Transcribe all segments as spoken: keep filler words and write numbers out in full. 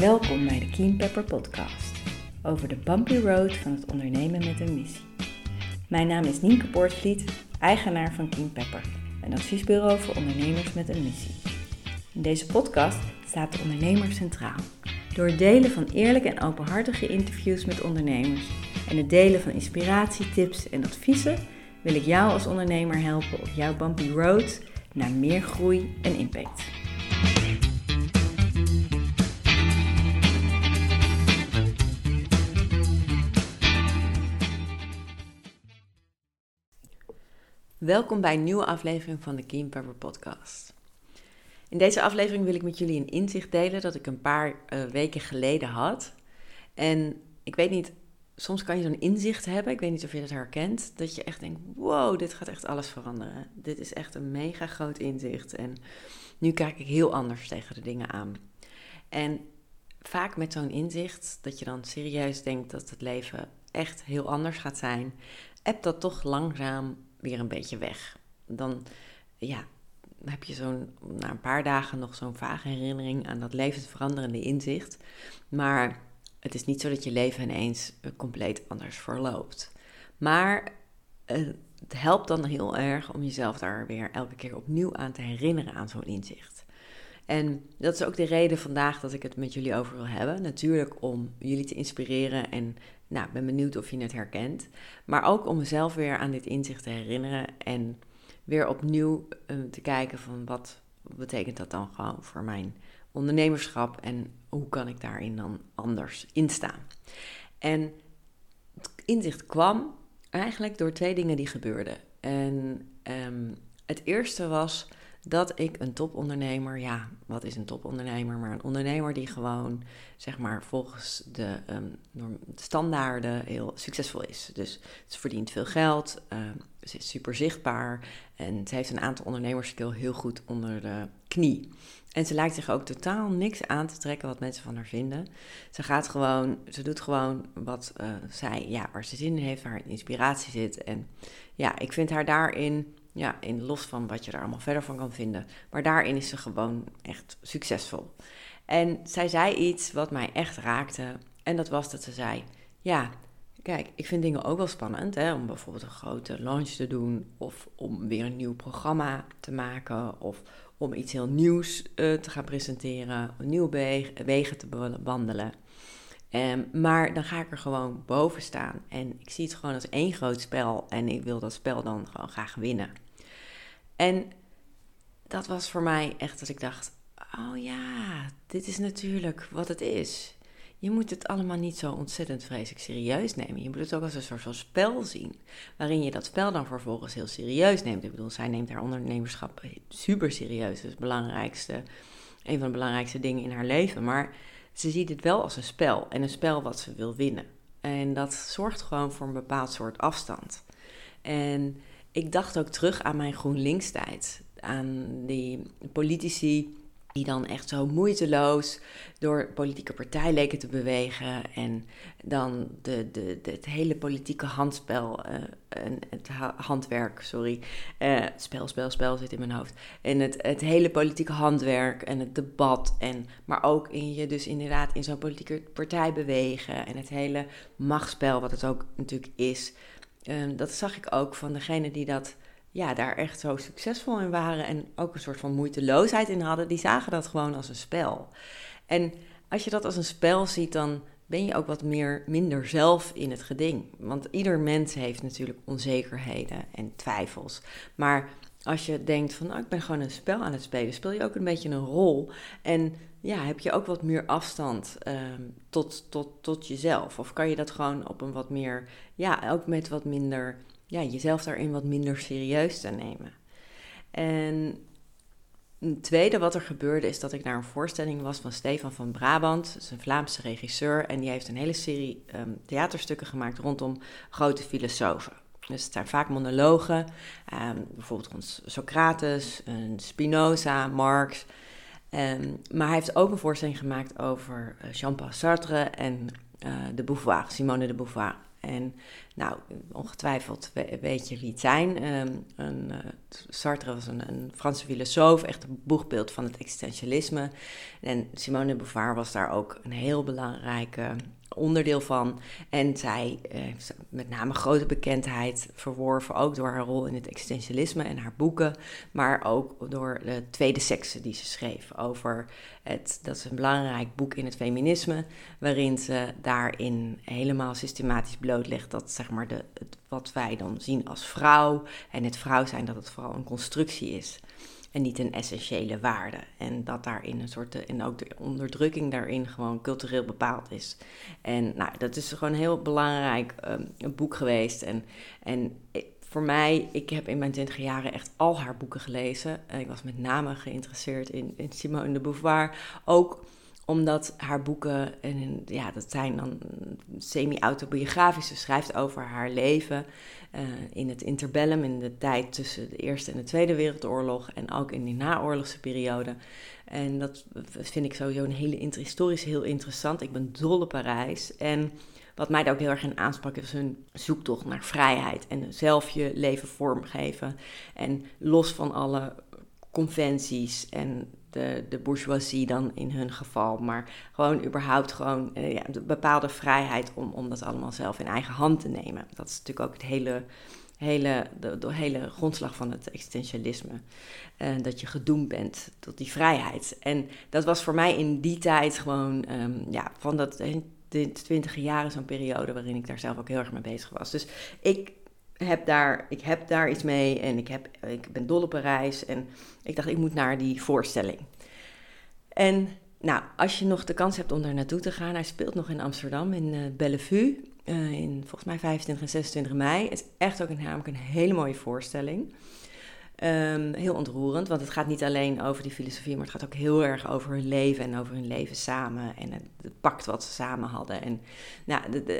Welkom bij de Keen Pepper podcast, over de bumpy road van het ondernemen met een missie. Mijn naam is Nienke Poortvliet, eigenaar van Keen Pepper, een adviesbureau voor ondernemers met een missie. In deze podcast staat de ondernemer centraal. Door het delen van eerlijke en openhartige interviews met ondernemers en het delen van inspiratie, tips en adviezen wil ik jou als ondernemer helpen op jouw bumpy road naar meer groei en impact. Welkom bij een nieuwe aflevering van de Keen Pepper podcast. In deze aflevering wil ik met jullie een inzicht delen dat ik een paar uh, weken geleden had. En ik weet niet, soms kan je zo'n inzicht hebben, ik weet niet of je dat herkent, dat je echt denkt, wow, dit gaat echt alles veranderen. Dit is echt een mega groot inzicht en nu kijk ik heel anders tegen de dingen aan. En vaak met zo'n inzicht, dat je dan serieus denkt dat het leven echt heel anders gaat zijn, hebt dat toch langzaam weer een beetje weg. Dan ja, heb je zo'n, na een paar dagen nog zo'n vage herinnering aan dat levensveranderende inzicht. Maar het is niet zo dat je leven ineens compleet anders verloopt. Maar het helpt dan heel erg om jezelf daar weer elke keer opnieuw aan te herinneren aan zo'n inzicht. En dat is ook de reden vandaag dat ik het met jullie over wil hebben. Natuurlijk om jullie te inspireren en nou, ik ben benieuwd of je het herkent. Maar ook om mezelf weer aan dit inzicht te herinneren en weer opnieuw uh, te kijken van wat betekent dat dan gewoon voor mijn ondernemerschap en hoe kan ik daarin dan anders instaan. En het inzicht kwam eigenlijk door twee dingen die gebeurden. En um, het eerste was dat ik een topondernemer, ja, wat is een topondernemer? Maar een ondernemer die gewoon, zeg maar, volgens de um, standaarden heel succesvol is. Dus ze verdient veel geld, uh, ze is super zichtbaar en ze heeft een aantal ondernemerskill heel goed onder de knie. En ze lijkt zich ook totaal niks aan te trekken wat mensen van haar vinden. Ze gaat gewoon, ze doet gewoon wat uh, zij, ja, waar ze zin in heeft, waar haar inspiratie zit. En ja, ik vind haar daarin, ja, in los van wat je er allemaal verder van kan vinden. Maar daarin is ze gewoon echt succesvol. En zij zei iets wat mij echt raakte. En dat was dat ze zei, ja, kijk, ik vind dingen ook wel spannend. Hè, om bijvoorbeeld een grote launch te doen. Of om weer een nieuw programma te maken. Of om iets heel nieuws uh, te gaan presenteren. Nieuwe be- wegen te wandelen. Um, maar dan ga ik er gewoon boven staan. En ik zie het gewoon als één groot spel. En ik wil dat spel dan gewoon graag winnen. En dat was voor mij echt dat ik dacht, oh ja, dit is natuurlijk wat het is. Je moet het allemaal niet zo ontzettend vreselijk serieus nemen. Je moet het ook als een soort van spel zien. Waarin je dat spel dan vervolgens heel serieus neemt. Ik bedoel, zij neemt haar ondernemerschap super serieus. Dat is het belangrijkste, een van de belangrijkste dingen in haar leven. Maar ze ziet het wel als een spel en een spel wat ze wil winnen. En dat zorgt gewoon voor een bepaald soort afstand. En ik dacht ook terug aan mijn GroenLinks tijd. Aan die politici die dan echt zo moeiteloos door politieke partij leken te bewegen. En dan de, de, de, het hele politieke handspel, uh, en het ha- handwerk, sorry. Uh, spel, spel, spel zit in mijn hoofd. En het, het hele politieke handwerk en het debat. En, maar ook in je dus inderdaad in zo'n politieke partij bewegen. En het hele machtsspel, wat het ook natuurlijk is. Uh, dat zag ik ook van degene die dat, ja, daar echt zo succesvol in waren en ook een soort van moeiteloosheid in hadden, die zagen dat gewoon als een spel. En als je dat als een spel ziet, dan ben je ook wat meer, minder zelf in het geding. Want ieder mens heeft natuurlijk onzekerheden en twijfels. Maar als je denkt van, nou, ik ben gewoon een spel aan het spelen, speel je ook een beetje een rol. En ja, heb je ook wat meer afstand um, tot, tot, tot jezelf? Of kan je dat gewoon op een wat meer, ja, ook met wat minder, ja, jezelf daarin wat minder serieus te nemen. En het tweede wat er gebeurde is dat ik naar een voorstelling was van Stefan van Brabant. Dat is een Vlaamse regisseur en die heeft een hele serie um, theaterstukken gemaakt rondom grote filosofen. Dus het zijn vaak monologen, um, bijvoorbeeld rond Socrates, um, Spinoza, Marx. Um, maar hij heeft ook een voorstelling gemaakt over Jean-Paul Sartre en uh, de Beauvoir, Simone de Beauvoir. En nou, ongetwijfeld weet je wie het zijn. Um, een, uh, Sartre was een, een Franse filosoof, echt een boegbeeld van het existentialisme. En Simone de Beauvoir was daar ook een heel belangrijk uh, onderdeel van. En zij uh, heeft met name grote bekendheid verworven, ook door haar rol in het existentialisme en haar boeken. Maar ook door de tweede sekse die ze schreef over het, dat is een belangrijk boek in het feminisme, waarin ze daarin helemaal systematisch blootlegt dat zeg maar de, het, wat wij dan zien als vrouw en het vrouw zijn, dat het vooral een constructie is en niet een essentiële waarde. En dat daarin een soort, de, en ook de onderdrukking daarin gewoon cultureel bepaald is. En nou, dat is gewoon een heel belangrijk um, een boek geweest. En, en voor mij, ik heb in mijn twintig jaren echt al haar boeken gelezen. Ik was met name geïnteresseerd in, in Simone de Beauvoir. Ook omdat haar boeken, en ja, dat zijn dan semi-autobiografisch. Ze schrijft over haar leven uh, in het interbellum, in de tijd tussen de Eerste en de Tweede Wereldoorlog en ook in die naoorlogse periode. En dat vind ik sowieso een hele inter- historisch heel interessant. Ik ben dol op Parijs en wat mij daar ook heel erg in aansprak is hun zoektocht naar vrijheid en zelf je leven vormgeven en los van alle conventies en de, de bourgeoisie dan in hun geval, maar gewoon überhaupt gewoon eh, ja, de bepaalde vrijheid om, om dat allemaal zelf in eigen hand te nemen. Dat is natuurlijk ook het hele, hele, de, de hele grondslag van het existentialisme. Eh, dat je gedoemd bent tot die vrijheid. En dat was voor mij in die tijd gewoon um, ja, van dat de twintige jaren zo'n periode waarin ik daar zelf ook heel erg mee bezig was. Dus ik... Heb daar, ik heb daar iets mee en ik, heb, ik ben dol op Parijs en ik dacht ik moet naar die voorstelling. En nou, als je nog de kans hebt om daar naartoe te gaan, hij speelt nog in Amsterdam in uh, Bellevue, uh, in volgens mij vijfentwintig en zesentwintig mei. Het is echt ook een, namelijk een hele mooie voorstelling. Um, heel ontroerend, want het gaat niet alleen over die filosofie, maar het gaat ook heel erg over hun leven en over hun leven samen en het, het pact wat ze samen hadden. En, nou, de, de,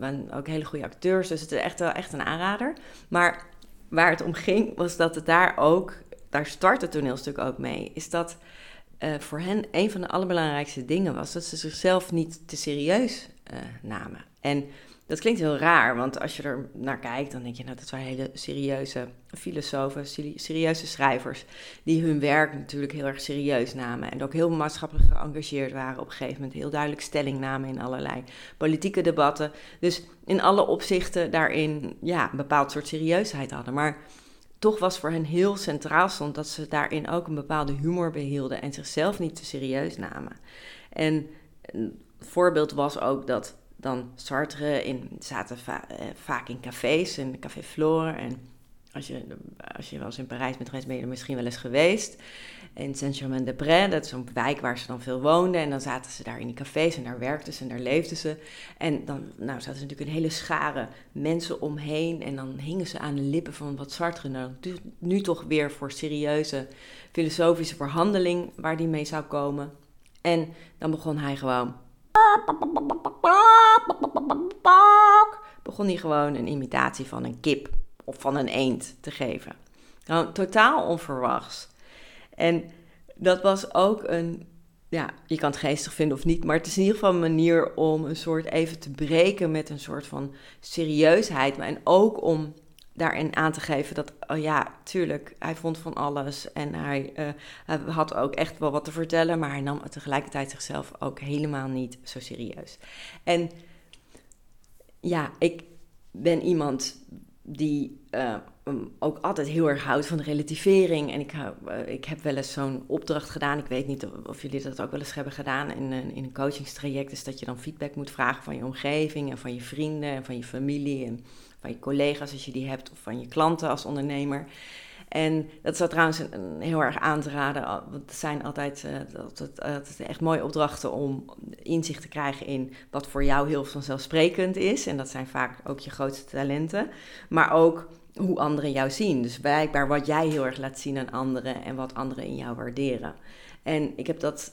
en ook hele goede acteurs, dus het is echt, echt een aanrader. Maar waar het om ging, was dat het daar ook, daar start het toneelstuk ook mee, is dat uh, voor hen een van de allerbelangrijkste dingen was dat ze zichzelf niet te serieus uh, namen. En dat klinkt heel raar, want als je er naar kijkt, dan denk je nou, dat zijn hele serieuze filosofen, serieuze schrijvers, die hun werk natuurlijk heel erg serieus namen en ook heel maatschappelijk geëngageerd waren op een gegeven moment, heel duidelijk stelling namen in allerlei politieke debatten. Dus in alle opzichten daarin ja, een bepaald soort serieusheid hadden, maar toch was voor hen heel centraal stond dat ze daarin ook een bepaalde humor behielden en zichzelf niet te serieus namen. En een voorbeeld was ook dat dan Sartre in, zaten va- eh, vaak in cafés, in Café Flore. En als je, als je wel eens in Parijs bent geweest, ben je er misschien wel eens geweest. In Saint-Germain-des-Prés, dat is zo'n wijk waar ze dan veel woonden. En dan zaten ze daar in die cafés en daar werkten ze en daar leefden ze. En dan nou, zaten ze natuurlijk een hele schare mensen omheen. En dan hingen ze aan de lippen van wat Sartre nou, nu toch weer voor serieuze filosofische verhandeling, waar die mee zou komen. En dan begon hij gewoon... begon hij gewoon een imitatie van een kip of van een eend te geven. Nou, totaal onverwachts. En dat was ook een, ja, je kan het geestig vinden of niet, maar het is in ieder geval een manier om een soort even te breken met een soort van serieusheid. En ook om daarin aan te geven dat, oh ja, tuurlijk, hij vond van alles en hij, uh, hij had ook echt wel wat te vertellen, maar hij nam tegelijkertijd zichzelf ook helemaal niet zo serieus. En ja, ik ben iemand die uh, ook altijd heel erg houdt van de relativering en ik, uh, ik heb wel eens zo'n opdracht gedaan, ik weet niet of jullie dat ook wel eens hebben gedaan in, in een coachingstraject, is dat je dan feedback moet vragen van je omgeving en van je vrienden en van je familie en van je collega's als je die hebt, of van je klanten als ondernemer. En dat zou trouwens een, een heel erg aan te raden, want het zijn altijd, uh, altijd, altijd echt mooie opdrachten om inzicht te krijgen in wat voor jou heel vanzelfsprekend is. En dat zijn vaak ook je grootste talenten, maar ook hoe anderen jou zien. Dus blijkbaar wat jij heel erg laat zien aan anderen en wat anderen in jou waarderen. En ik heb dat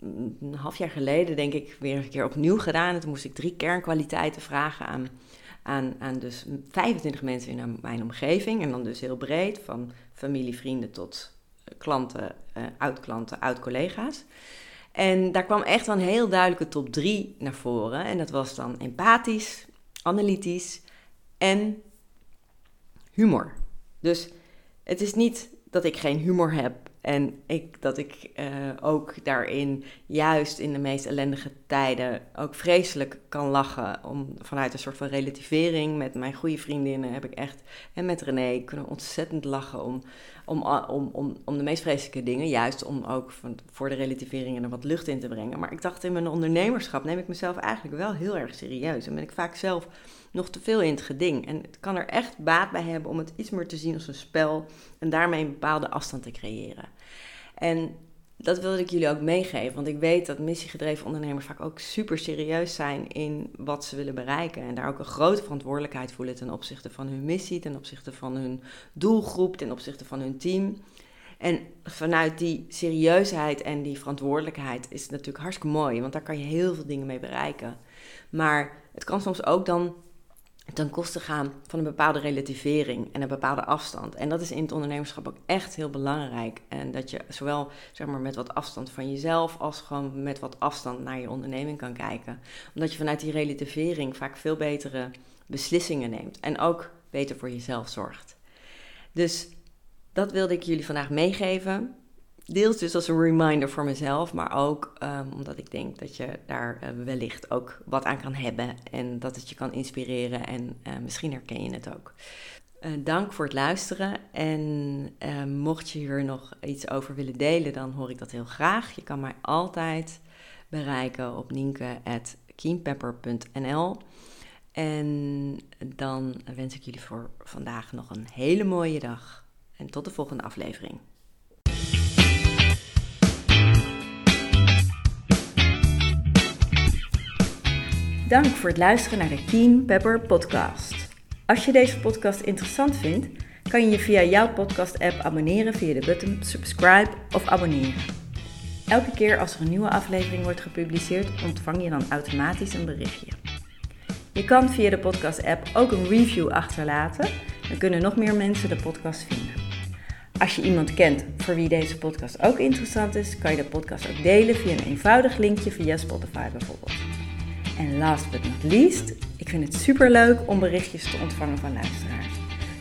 een half jaar geleden, denk ik, weer een keer opnieuw gedaan. En toen moest ik drie kernkwaliteiten vragen aan... Aan, aan dus vijfentwintig mensen in mijn omgeving. En dan dus heel breed, van familie, vrienden tot klanten, uh, oud-klanten, oud-collega's. En daar kwam echt een heel duidelijke top drie naar voren. En dat was dan empathisch, analytisch en humor. Dus het is niet dat ik geen humor heb en ik, dat ik uh, ook daarin juist in de meest ellendige tijden ook vreselijk kan lachen. Om, vanuit een soort van relativering met mijn goede vriendinnen heb ik echt, en met René kunnen ontzettend lachen om, om, om, om, om de meest vreselijke dingen. Juist om ook van, voor de relativering er wat lucht in te brengen. Maar ik dacht in mijn ondernemerschap neem ik mezelf eigenlijk wel heel erg serieus. En ben ik vaak zelf nog te veel in het geding. En het kan er echt baat bij hebben om het iets meer te zien als een spel en daarmee een bepaalde afstand te creëren. En dat wilde ik jullie ook meegeven, want ik weet dat missiegedreven ondernemers vaak ook super serieus zijn in wat ze willen bereiken en daar ook een grote verantwoordelijkheid voelen ten opzichte van hun missie, ten opzichte van hun doelgroep, ten opzichte van hun team. En vanuit die serieusheid en die verantwoordelijkheid is het natuurlijk hartstikke mooi, want daar kan je heel veel dingen mee bereiken. Maar het kan soms ook dan ten koste gaan van een bepaalde relativering en een bepaalde afstand. En dat is in het ondernemerschap ook echt heel belangrijk. En dat je zowel zeg maar, met wat afstand van jezelf als gewoon met wat afstand naar je onderneming kan kijken. Omdat je vanuit die relativering vaak veel betere beslissingen neemt. En ook beter voor jezelf zorgt. Dus dat wilde ik jullie vandaag meegeven. Deels dus als een reminder voor mezelf, maar ook um, omdat ik denk dat je daar uh, wellicht ook wat aan kan hebben en dat het je kan inspireren en uh, misschien herken je het ook. Uh, dank voor het luisteren en uh, mocht je hier nog iets over willen delen, dan hoor ik dat heel graag. Je kan mij altijd bereiken op nienke at keen pepper punt n l. En dan wens ik jullie voor vandaag nog een hele mooie dag en tot de volgende aflevering. Dank voor het luisteren naar de Keen Pepper podcast. Als je deze podcast interessant vindt, kan je je via jouw podcast-app abonneren via de button subscribe of abonneren. Elke keer als er een nieuwe aflevering wordt gepubliceerd, ontvang je dan automatisch een berichtje. Je kan via de podcast-app ook een review achterlaten, dan kunnen nog meer mensen de podcast vinden. Als je iemand kent voor wie deze podcast ook interessant is, kan je de podcast ook delen via een eenvoudig linkje via Spotify bijvoorbeeld. En last but not least, ik vind het superleuk om berichtjes te ontvangen van luisteraars.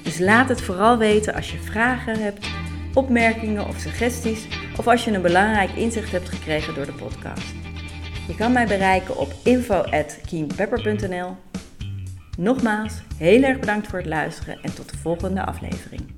Dus laat het vooral weten als je vragen hebt, opmerkingen of suggesties, of als je een belangrijk inzicht hebt gekregen door de podcast. Je kan mij bereiken op info at keen pepper punt n l. Nogmaals, heel erg bedankt voor het luisteren en tot de volgende aflevering.